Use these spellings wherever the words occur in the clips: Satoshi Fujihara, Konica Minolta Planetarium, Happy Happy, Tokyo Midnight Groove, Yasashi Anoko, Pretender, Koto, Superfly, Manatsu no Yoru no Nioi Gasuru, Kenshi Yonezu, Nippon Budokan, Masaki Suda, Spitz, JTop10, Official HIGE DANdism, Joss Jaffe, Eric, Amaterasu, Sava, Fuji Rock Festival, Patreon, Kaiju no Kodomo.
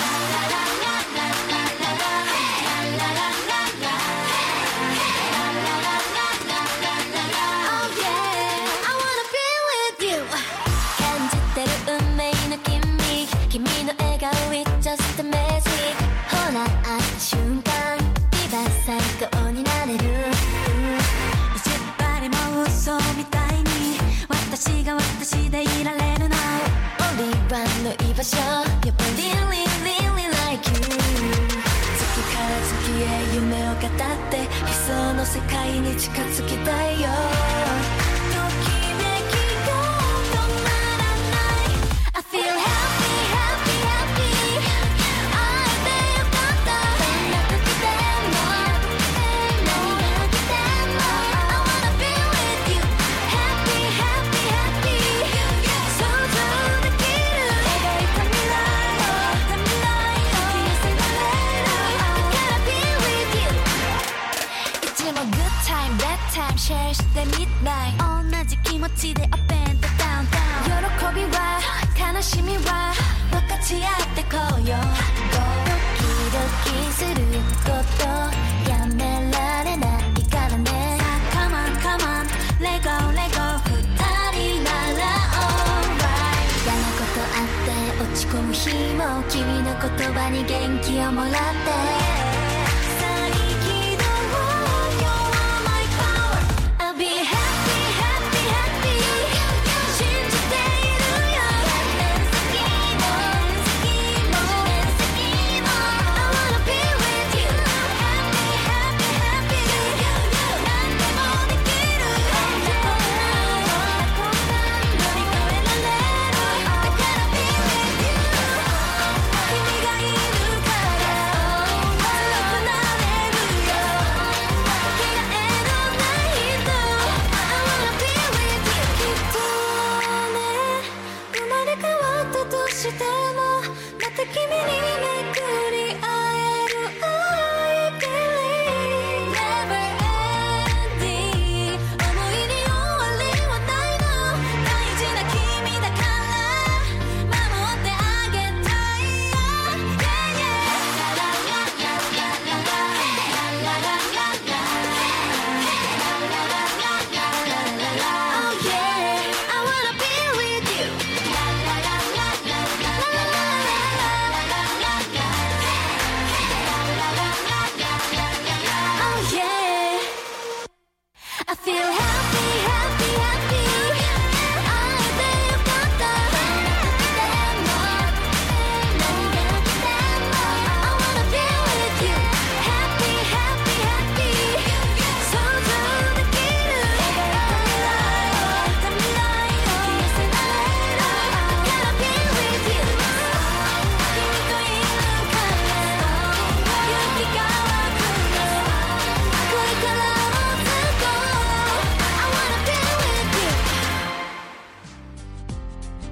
be happy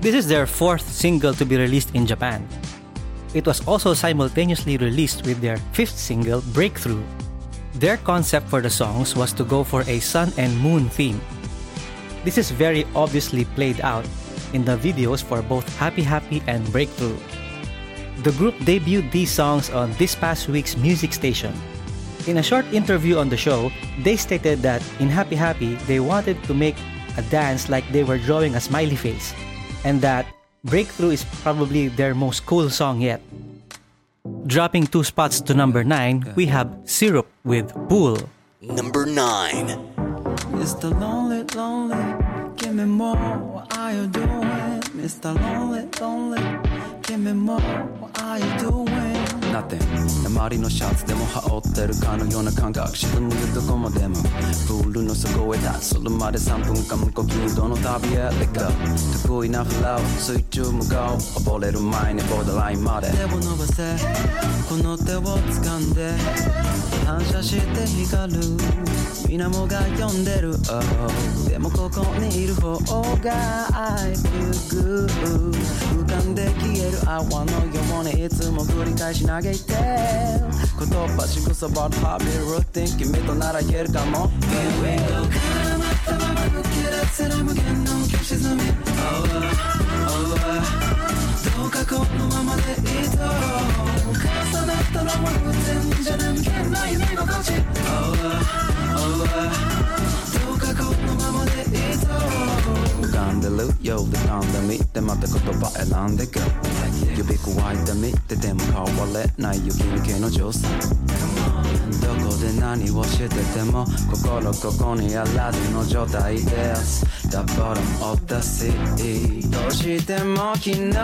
This is their fourth single to be released in Japan. It was also simultaneously released with their fifth single, Breakthrough. Their concept for the songs was to go for a sun and moon theme. This is very obviously played out in the videos for both Happy Happy and Breakthrough. The group debuted these songs on this past week's music station. In a short interview on the show, they stated that in Happy Happy, they wanted to make a dance like they were drawing a smiley face, and that Breakthrough is probably their most cool song yet. Dropping two spots to number 9, we have Syrup with Pool. Number 9. Mr. Lonely, lonely, give me more, what are you doing? Mr. Lonely, lonely, give me more, what are you doing?周りのシャツでも羽織ってるかのような感覚沈むどこまでもプールの底へ立つそれまで3分間無呼吸どの旅へ出か得意なフラウ水中向かう溺れる前にボーダーラインまで手を伸ばせこの手を掴んで反射して光る水面が呼んでる、oh、でもここにいる方が愛くる浮かんで消える泡のようにいつも繰り返しな言葉仕草バッハビルーティン君となら言えるかも Here we go 絡まったまま抜け出せる無限の無形沈み Oh oh どうかこのままでいいと重なったのは偶然じゃな無限の夢心地 Oh oh oh どうかこのままでいいと浮かんでるようで噛んでみてまた言葉選んでく指加えてみてでも変われない雪抜けの上手どこで何をしてても心ここにあらずの状態ですダブルオッダシーどうしても昨日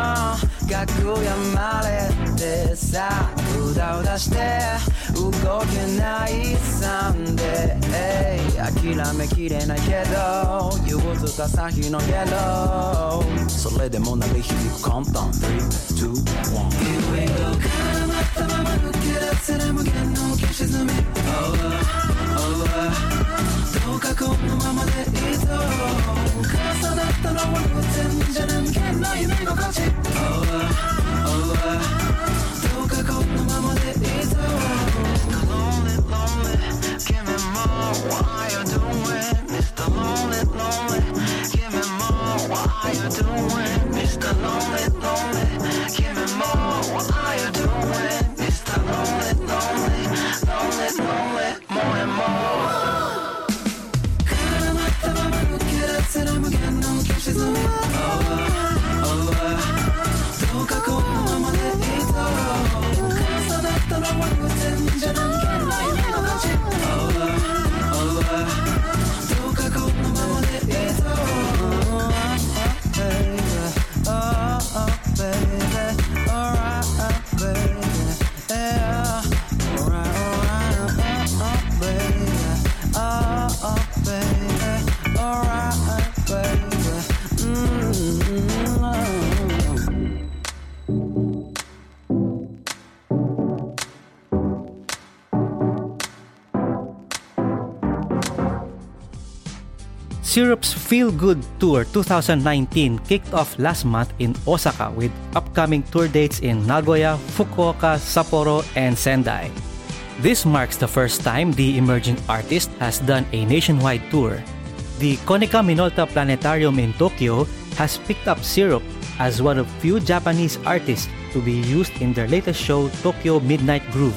楽屋まででさうだうだして動けないサンデー諦めきれないけど憂鬱と朝日のイエローそれでも鳴り響く簡単 3,2,1 Here we go 絡まったまま抜け出せる無限の浮き沈み Oh oh oh どうかこのままでいいぞ重なったのは偶然じゃな無限の夢心地 Oh oh oh どうかこのままでいいぞ Lonely lonely give me more what are you doing Mr. Lonely lonely give me more what are you doing Mr. Lonely lonely give me more what are you doing Mr. Lonely lonely lonely lonely more and more 絡まったまま抜け出せる無限の浮き沈み Oh oh どうかこのままでいいぞ重なったのは偶然じゃなくてSyrup's Feel Good Tour 2019 kicked off last month in Osaka with upcoming tour dates in Nagoya, Fukuoka, Sapporo, and Sendai. This marks the first time the emerging artist has done a nationwide tour. The Konica Minolta Planetarium in Tokyo has picked up Syrup as one of few Japanese artists to be used in their latest show, Tokyo Midnight Groove.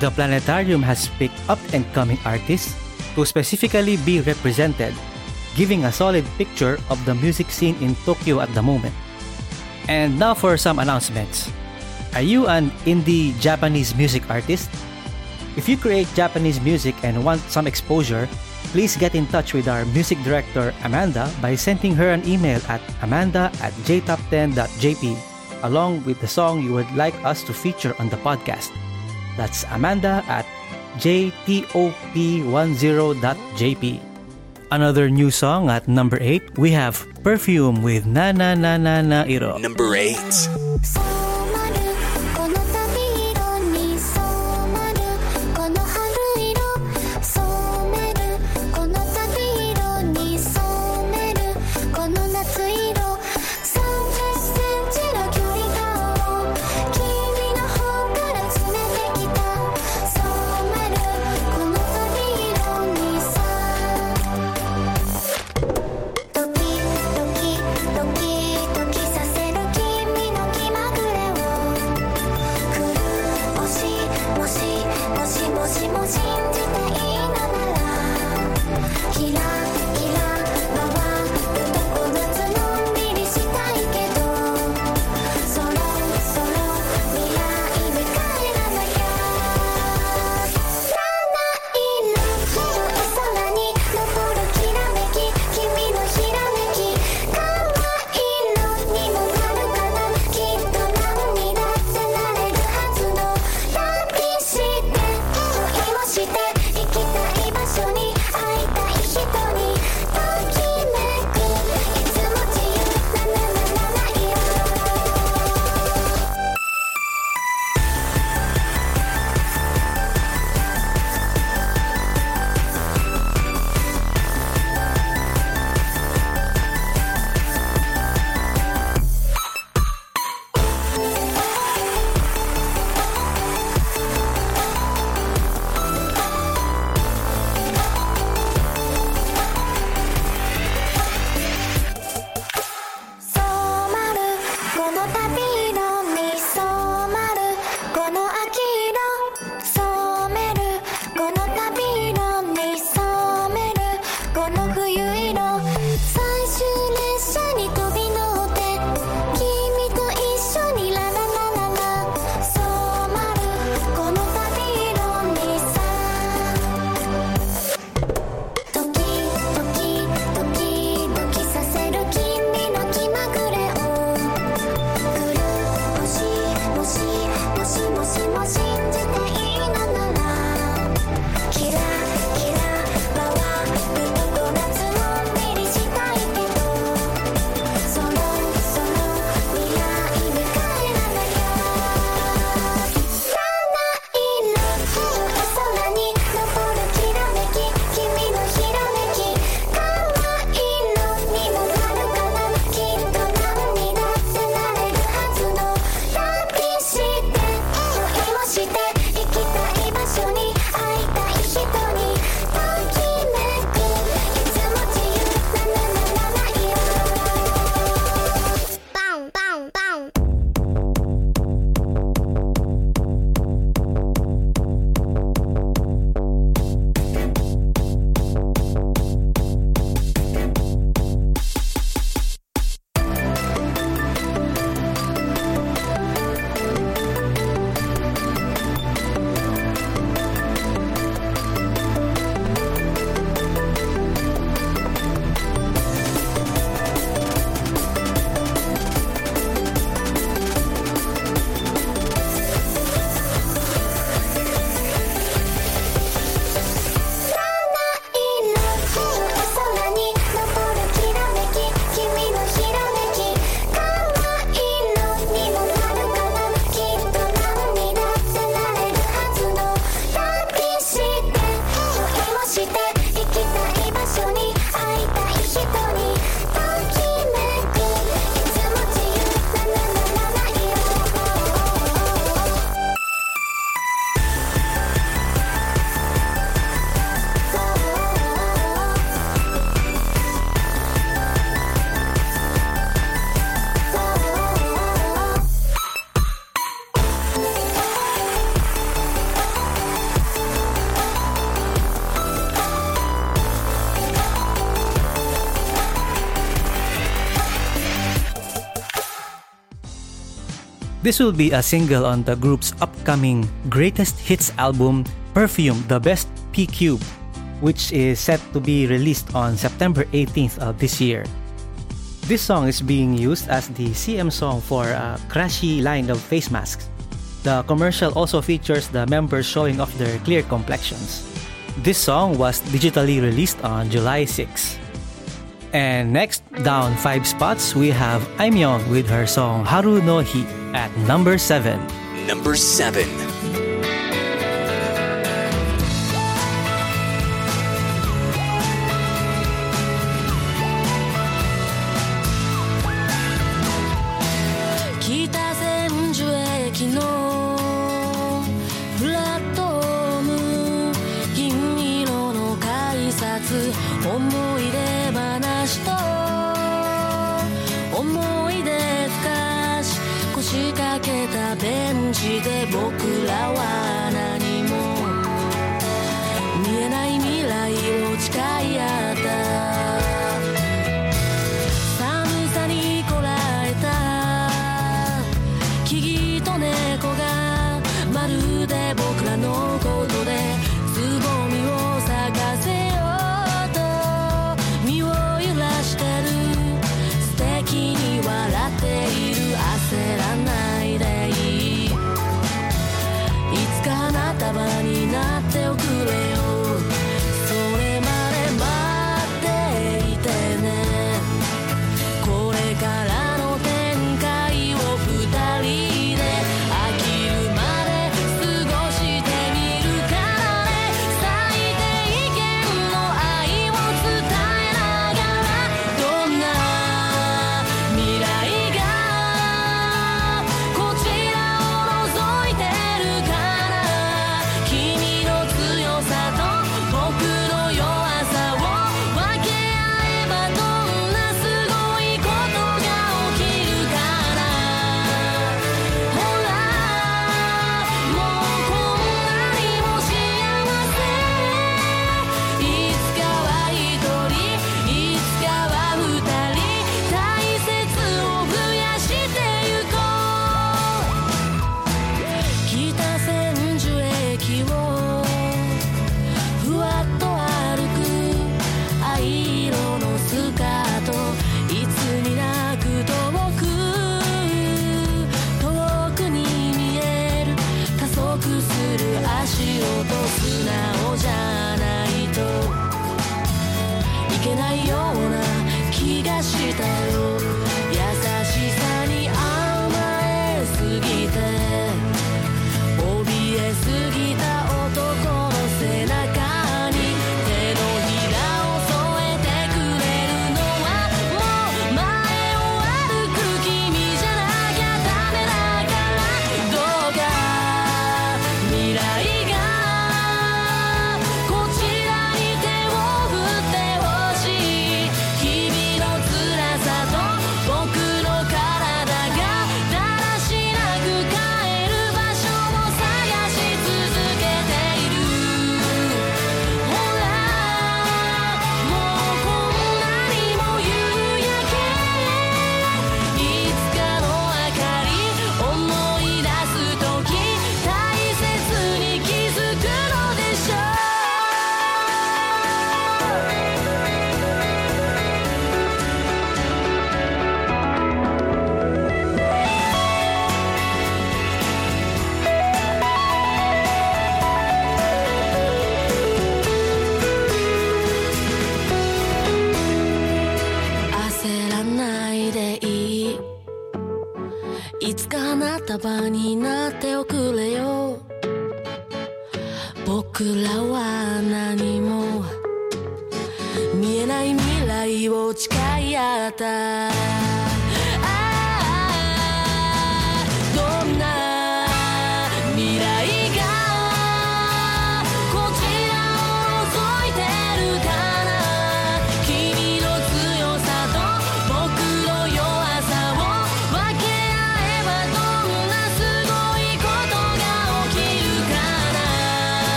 The planetarium has picked up and-coming artists to specifically be represented, giving a solid picture of the music scene in Tokyo at the moment. And now for some announcements. Are you an indie Japanese music artist? If you create Japanese music and want some exposure, please get in touch with our music director, Amanda, by sending her an email at amanda@jtop10.jp along with the song you would like us to feature on the podcast. That's amanda@jtop10.jp. Another new song at number 8, we have Perfume with Na Na Na Na Na Iro. Number 8. This will be a single on the group's upcoming Greatest Hits album, Perfume, The Best P-Cube, which is set to be released on September 18th of this year. This song is being used as the CM song for a Crashy line of face masks. The commercial also features the members showing off their clear complexions. This song was digitally released on July 6. And next, down 5 spots, we have Aimyon with her song Haru no He at number 7. Number 7.「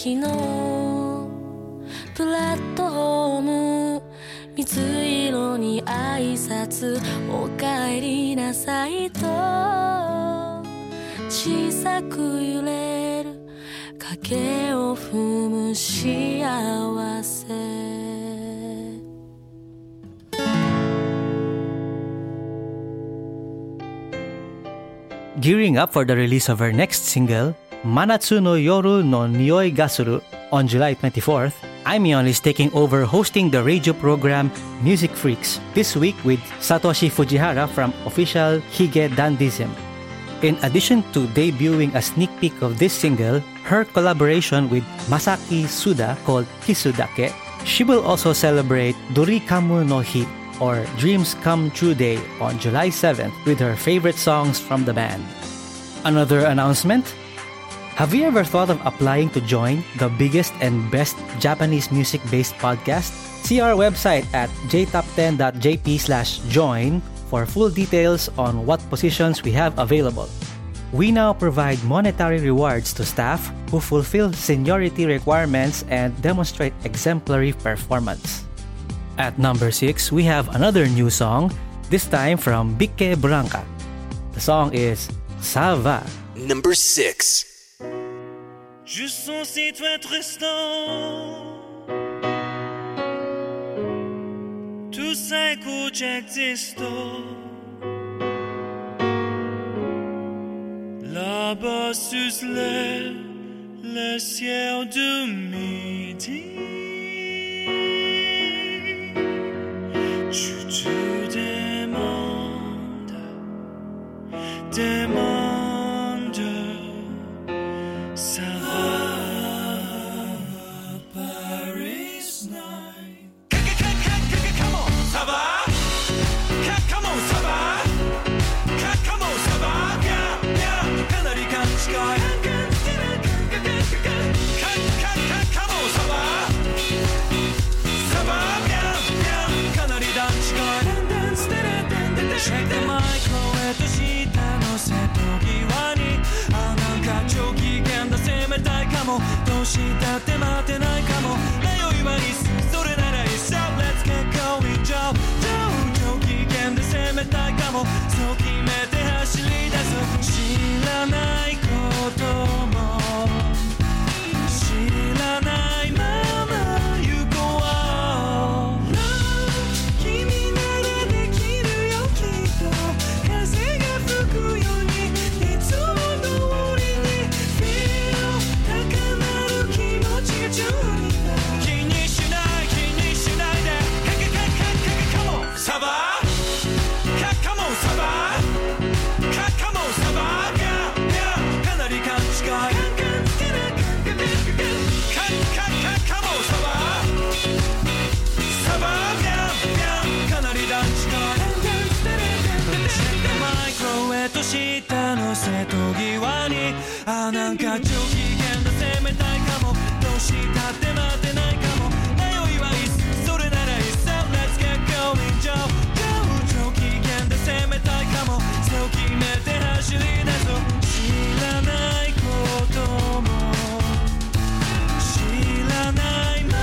席のプラットホーム水色に挨拶おかえりなさいと小さく揺れる影を踏む幸せGearing up for the release of her next single, Manatsu no Yoru no Nioi Gasuru, on July 24th, Aimyon is taking over hosting the radio program Music Freaks, this week with Satoshi Fujihara from Official HIGE DANdism. In addition to debuting a sneak peek of this single, her collaboration with Masaki Suda called Kisudake, she will also celebrate Dorikamu no Hi, or Dreams Come True Day on July 7th with her favorite songs from the band. Another announcement? Have you ever thought of applying to join the biggest and best Japanese music-based podcast? See our website at jtop10.jp/join for full details on what positions we have available. We now provide monetary rewards to staff who fulfill seniority requirements and demonstrate exemplary performance.At number 6, we have another new song, this time from Bike Branca. The song is Sava. Number 6. Je sens si tu es tristant Tout ça écoute j'existe Là-bas sus le ciel du midi Je demande, ça va, Paris night. Come on, ça va? Come on, ça va? Come on, ça va? Yeah, yeah, Canary Can Sky. Come on, ça va? Ça va, yeah, yeah, Canary Can Sky.Shake the microwave to 下の瀬戸際にあなんか長期間だ攻めたいかもどうしたって待てないかも迷いは一切それなら一緒 Let's get going job 長期間だ攻めたいかもそう決めて走り出す知らないことも知らないまま下の瀬戸際にあなんか長期間だ攻めたいかもどうしたって待てないかも迷いは一切それなら一切 Let's get going Joe 長期間だ攻めたいかもそう決めて走り出そう知らないことも知らないまま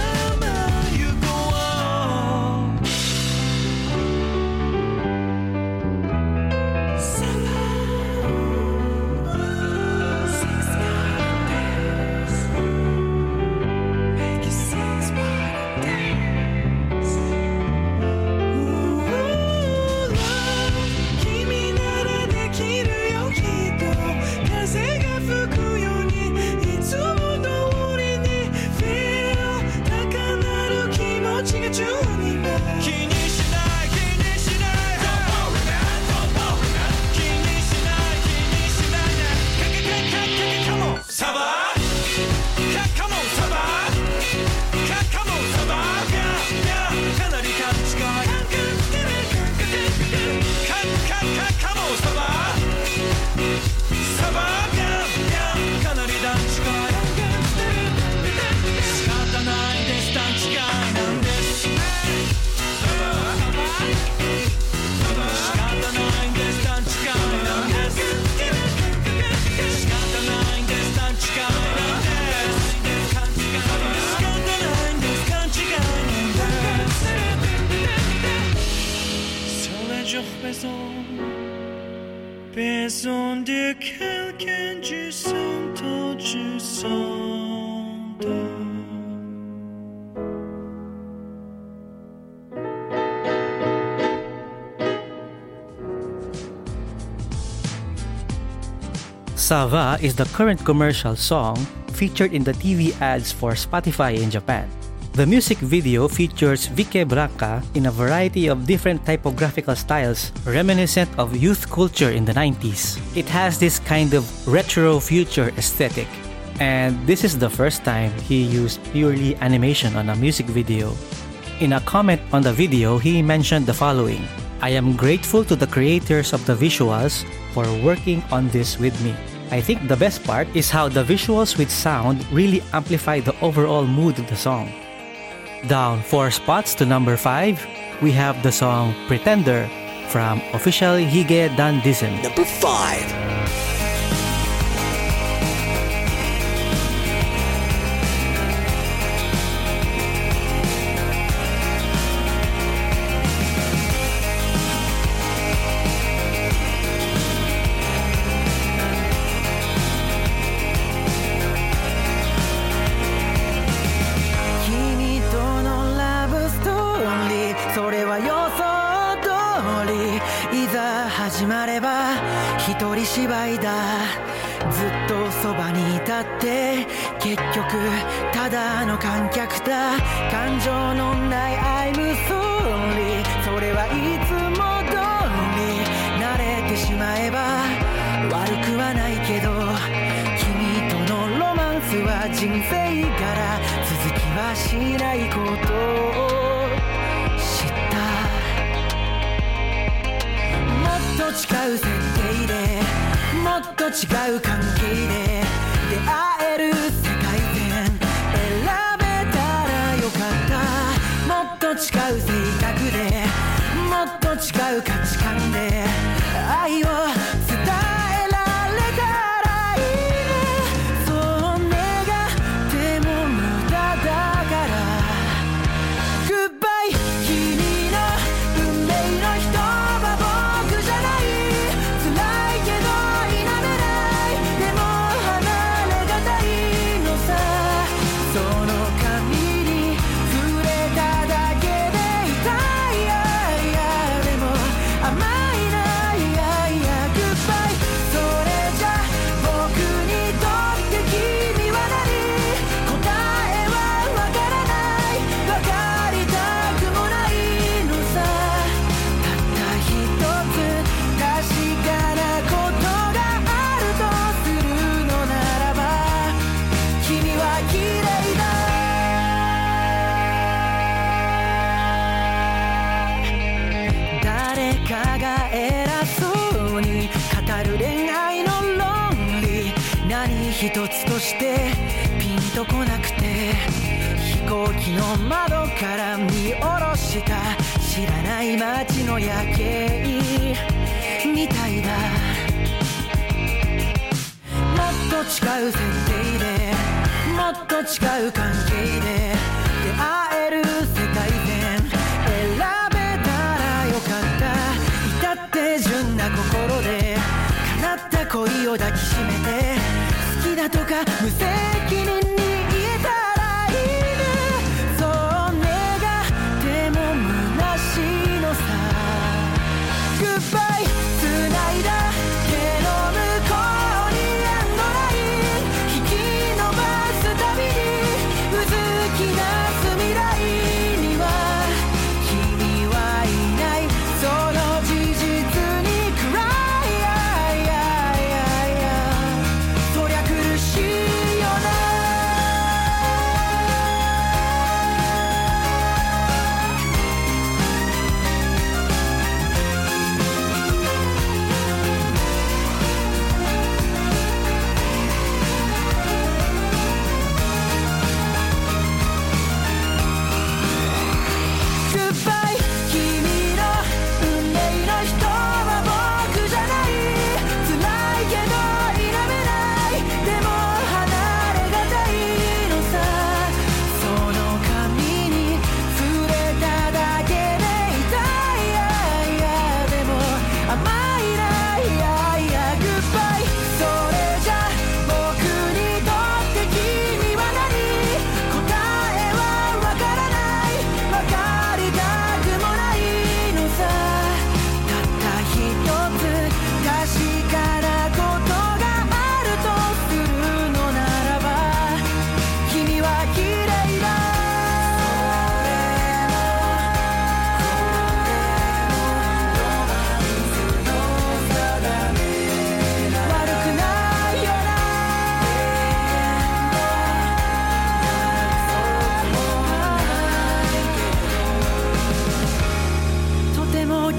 toujours besoin de quelqu'un, je s'entends, je s'entends.Sava is the current commercial song featured in the TV ads for Spotify in Japan. The music video features Bike Branca in a variety of different typographical styles reminiscent of youth culture in the 90s. It has this kind of retro future aesthetic, and this is the first time he used purely animation on a music video. In a comment on the video, he mentioned the following: I am grateful to the creators of the visuals for working on this with me.I think the best part is how the visuals with sound really amplify the overall mood of the song. Down 4 spots to number 5, we have the song Pretender from Official HIGE DANdism. Number 5.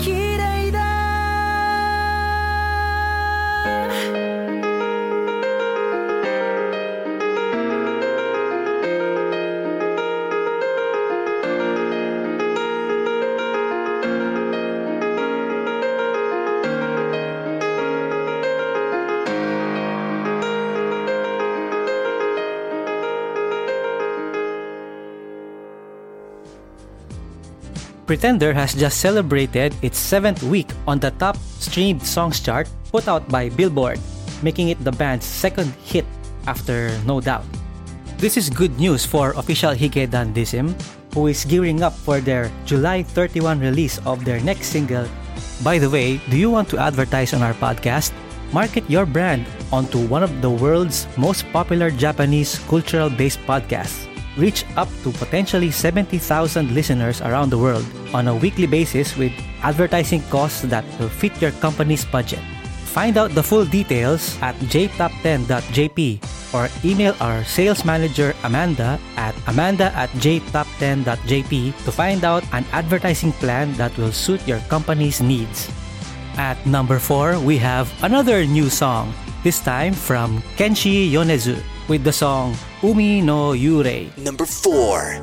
綺麗だPretender has just celebrated its 7th week on the top streamed songs chart put out by Billboard, making it the band's second hit after No Doubt. This is good news for Official HIGE DANdism, who is gearing up for their July 31 release of their next single. By the way, do you want to advertise on our podcast? Market your brand onto one of the world's most popular Japanese cultural-based podcasts. Reach up to potentially 70,000 listeners around the world on a weekly basis with advertising costs that will fit your company's budget. Find out the full details at jtop10.jp or email our sales manager Amanda at amanda@jtop10.jp to find out an advertising plan that will suit your company's needs. At number 4, we have another new song, this time from Kenshi Yonezu with the song Umi no Yurei. Number 4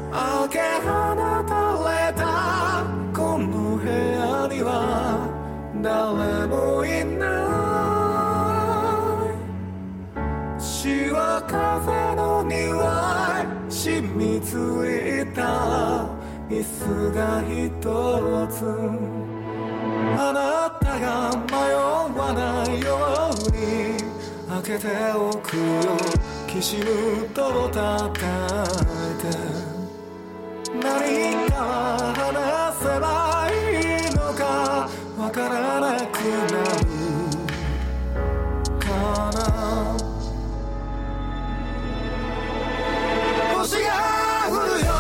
開けておくよきしむ泥叩いて何から話せばいいのかわからなくなるかな星が降るよ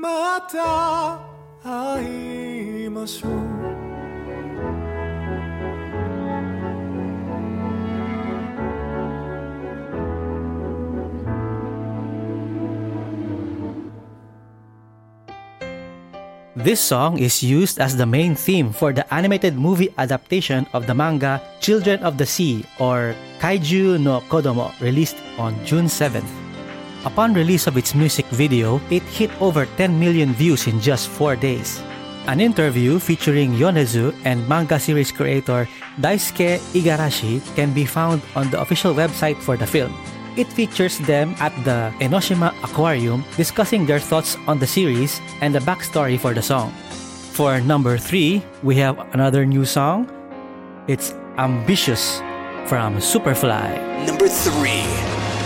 また会いましょう。This song is used as the main theme for the animated movie adaptation of the manga Children of the Sea or Kaiju no Kodomo, released on June 7th. Upon release of its music video, it hit over 10 million views in just 4 days. An interview featuring Yonezu and manga series creator Daisuke Igarashi can be found on the official website for the film. It features them at the Enoshima Aquarium discussing their thoughts on the series and the backstory for the song. For number 3, we have another new song. It's Ambitious from Superfly. Number 3.She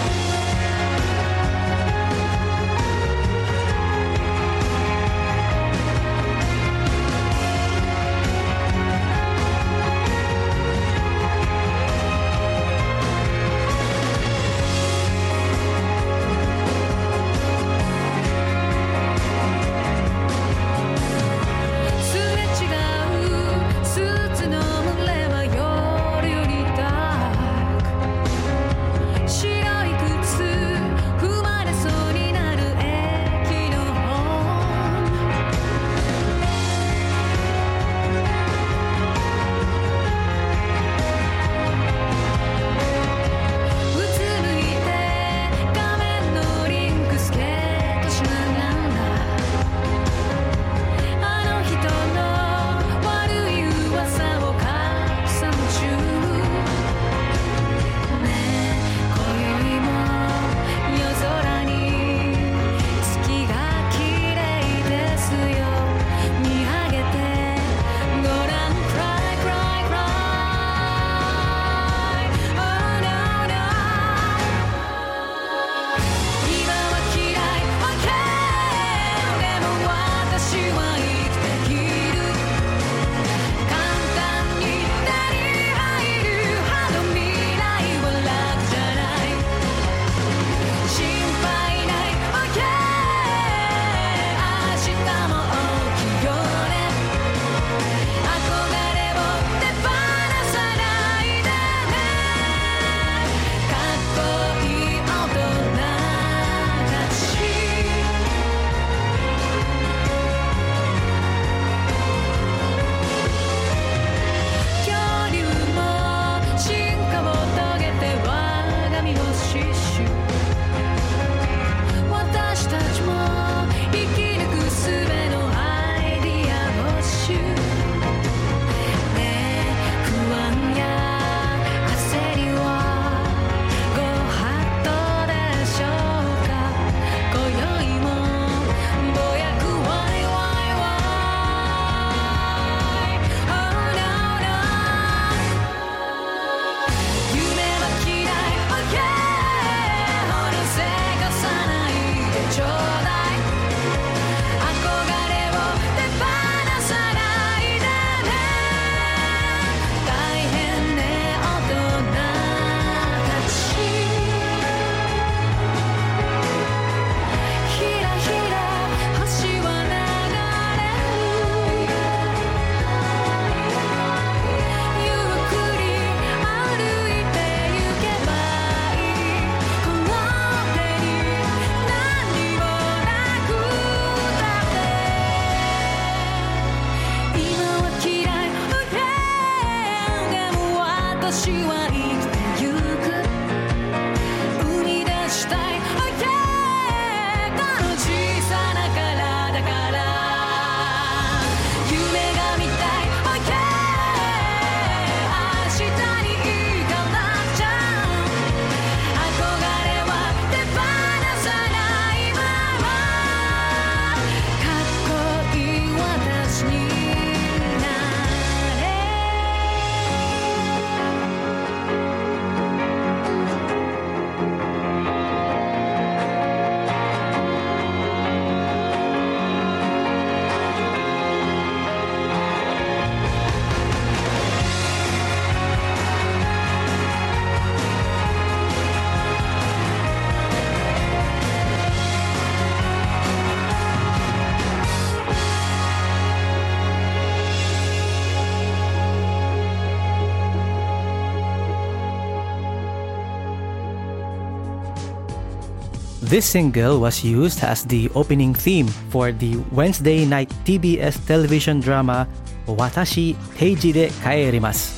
This single was used as the opening theme for the Wednesday night TBS television drama Watashi Teiji de Kaerimasu.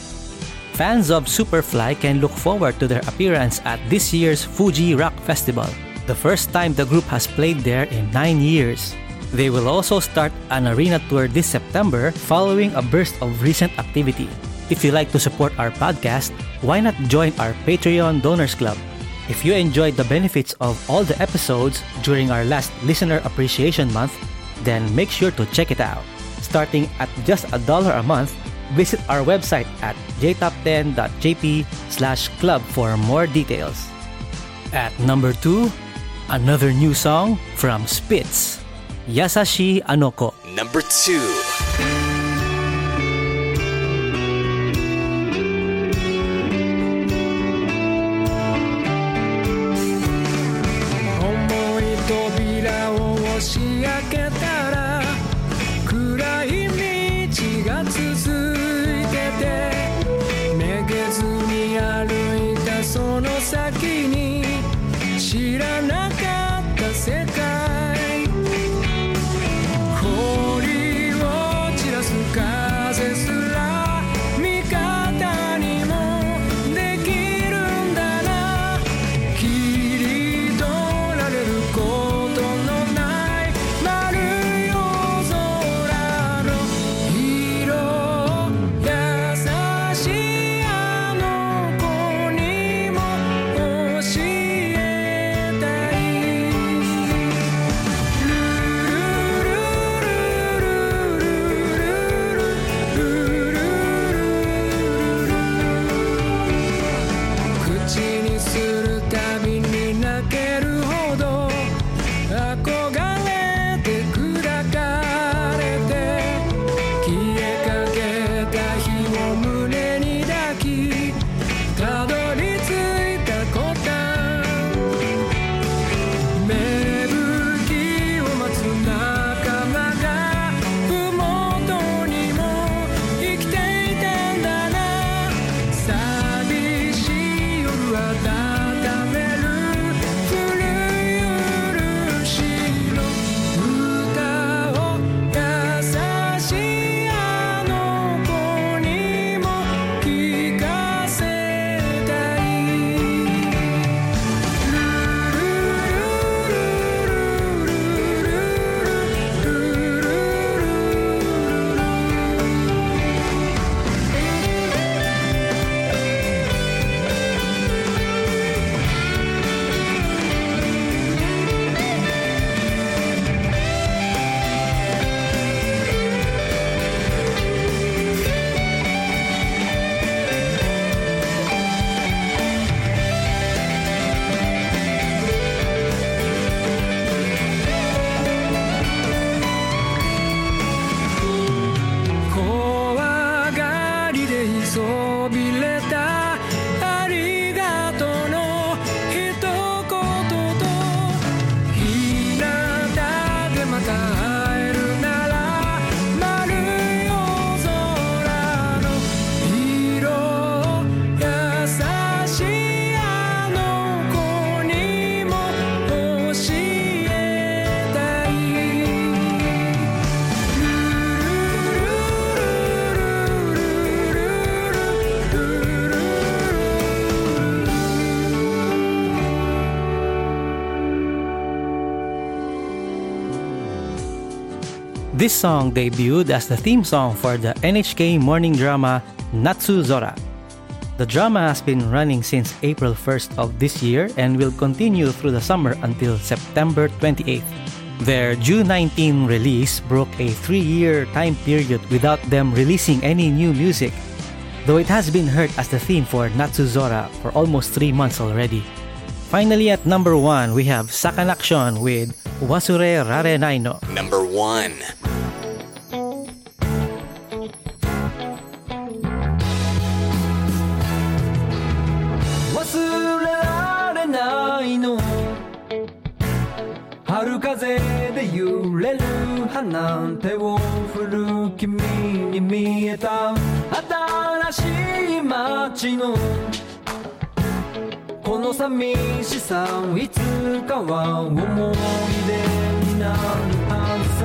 Fans of Superfly can look forward to their appearance at this year's Fuji Rock Festival, the first time the group has played there in 9 years. They will also start an arena tour this September following a burst of recent activity. If you like to support our podcast, why not join our Patreon Donors Club? If you enjoyed the benefits of all the episodes during our last Listener Appreciation Month, then make sure to check it out. Starting at just $1 a month, visit our website at jtop10.jp/club for more details. At number 2, another new song from Spitz, Yasashi Anoko. Number 2.This song debuted as the theme song for the NHK morning drama Natsuzora. The drama has been running since April 1st of this year and will continue through the summer until September 28th. Their June 19 release broke a 3-year time period without them releasing any new music, though it has been heard as the theme for Natsuzora for almost 3 months already. Finally, at number 1, we have Sakanaction with Wasure Rarenai no. Number 1.風で揺れる花手を振る君に見えた新しい街のこのの寂しさいつかは思い出になるはずさ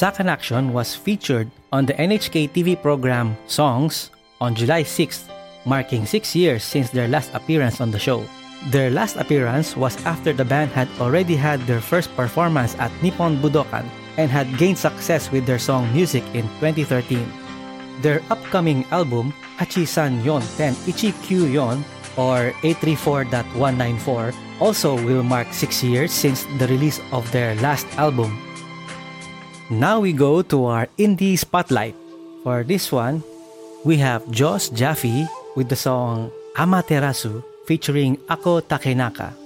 Sakanaction was featured on the NHK TV program Songs on July 6th, marking 6 years since their last appearance on the show. Their last appearance was after the band had already had their first performance at Nippon Budokan and had gained success with their song Music in 2013. Their upcoming album, Hachi-san Yon Ten Ichi-Q Yon, or 834.194, also will mark 6 years since the release of their last album.Now we go to our indie spotlight. For this one, we have Joss Jaffe with the song Amaterasu featuring Ako Takenaka.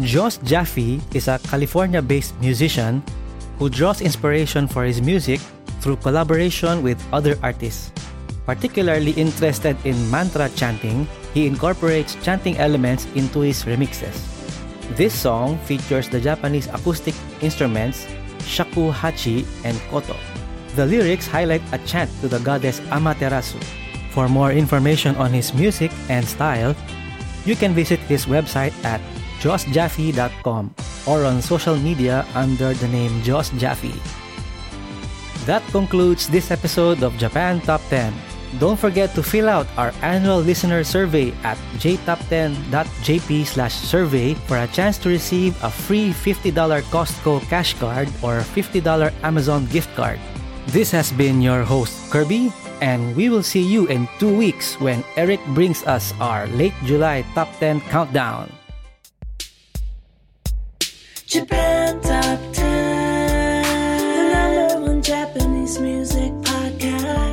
Joss Jaffe is a California-based musician who draws inspiration for his music through collaboration with other artists. Particularly interested in mantra chanting, he incorporates chanting elements into his remixes. This song features the Japanese acoustic instruments shakuhachi and koto. The lyrics highlight a chant to the goddess Amaterasu. For more information on his music and style, you can visit his website at jossjaffe.com or on social media under the name Joss Jaffe. That concludes this episode of Japan Top 10. Don't forget to fill out our annual listener survey at jtop10.jp/survey for a chance to receive a free $50 Costco cash card or $50 Amazon gift card. This has been your host, Kirby, and we will see you in 2 weeks when Eric brings us our late July Top 10 countdown. Japan Top 10, the number one Japanese music podcast.